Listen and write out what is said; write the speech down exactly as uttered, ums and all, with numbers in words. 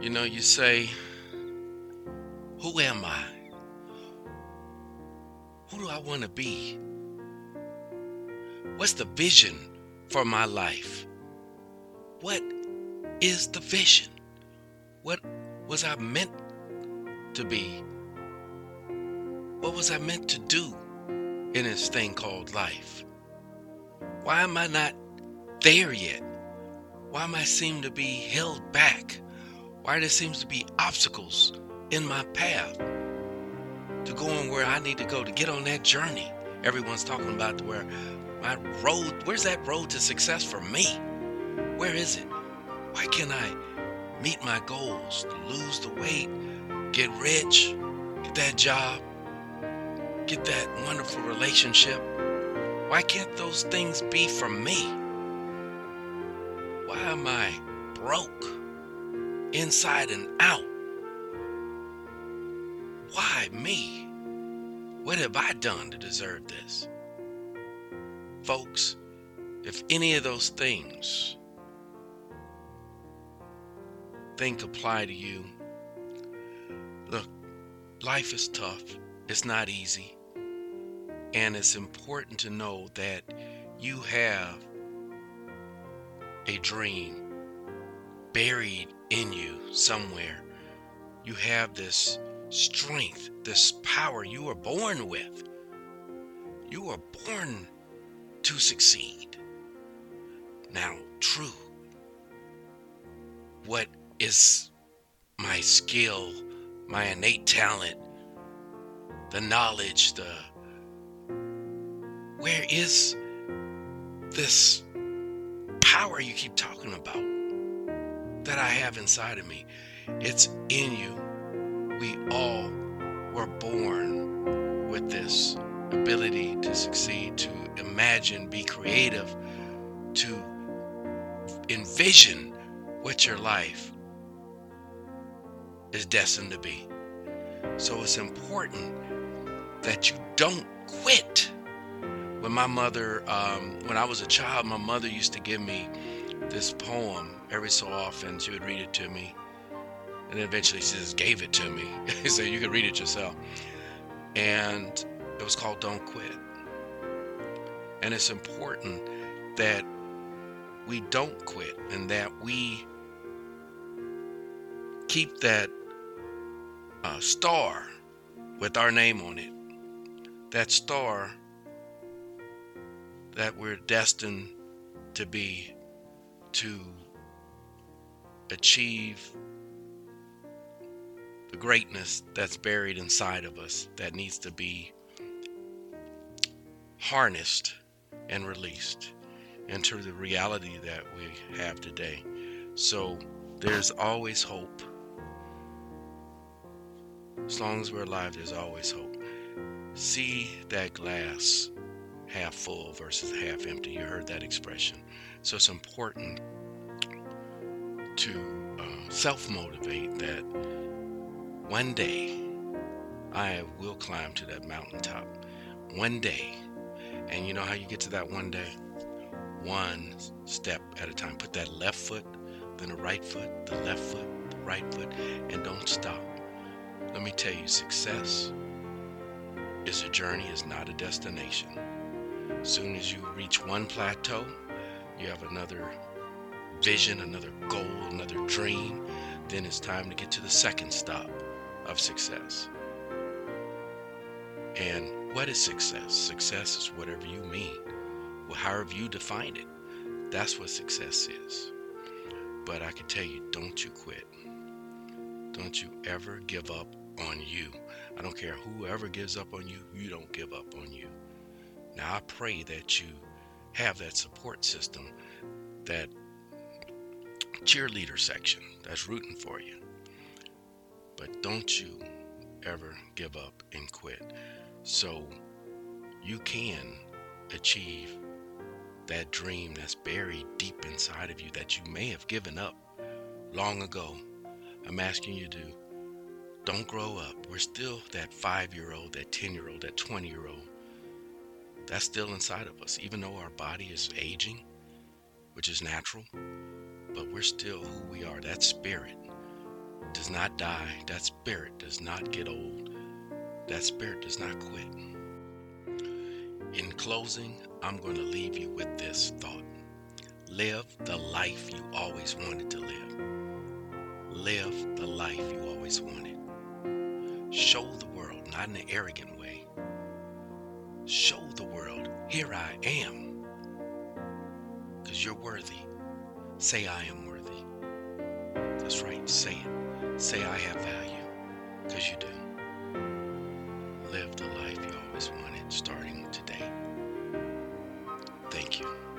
You know, you say, who am I? Who do I want to be? What's the vision for my life? What is the vision? What was I meant to be? What was I meant to do in this thing called life? Why am I not there yet? Why am I seem to be held back? Why there seems to be obstacles in my path to going where I need to go, to get on that journey everyone's talking about, where my road, where's that road to success for me? Where is it? Why can't I meet my goals, lose the weight, get rich, get that job, get that wonderful relationship? Why can't those things be for me? Why am I broke inside and out? Why me? What have I done to deserve this? Folks, if any of those things think apply to you, look, life is tough, it's not easy, and it's important to know that you have a dream buried in you somewhere. You have this strength, this power you were born with. You were born to succeed. Now, true, what is my skill, my innate talent, the knowledge, the where is this power you keep talking about that I have inside of me? It's in you. We all were born with this ability to succeed, to imagine, be creative, to envision what your life is destined to be. So it's important that you don't quit. When my mother, um, when I was a child, my mother used to give me this poem every so often. She would read it to me, and then eventually she just gave it to me. So you could read it yourself. And it was called Don't Quit. And it's important that we don't quit, and that we keep that uh, star with our name on it, that star that we're destined to be, to achieve the greatness that's buried inside of us, that needs to be harnessed and released into the reality that we have today. So there's always hope. As long as we're alive, there's always hope. See that glass half full versus half empty. You heard that expression. So it's important to uh, self-motivate that one day I will climb to that mountaintop. One day. And you know how you get to that one day? One step at a time. Put that left foot, then the right foot, the left foot, the right foot, and don't stop. Let me tell you, success is a journey, is not a destination. As soon as you reach one plateau, you have another vision, another goal, another dream. Then it's time to get to the second stop of success. And what is success? Success is whatever you mean, however you define it. That's what success is. But I can tell you, don't you quit. Don't you ever give up on you. I don't care whoever gives up on you, you don't give up on you. Now, I pray that you have that support system, that cheerleader section that's rooting for you. But don't you ever give up and quit. So you can achieve that dream that's buried deep inside of you that you may have given up long ago. I'm asking you to don't grow up. We're still that five-year-old, that ten-year-old, that twenty-year-old. That's still inside of us, even though our body is aging, which is natural, but we're still who we are. That spirit does not die. That spirit does not get old. That spirit does not quit. In closing, I'm going to leave you with this thought. Live the life you always wanted to live. Live the life you always wanted. Show the world, not in an arrogant way. Show the world, here I am. Because you're worthy. Say I am worthy. That's right, say it. Say I have value. Because you do. Live the life you always wanted, starting today. Thank you.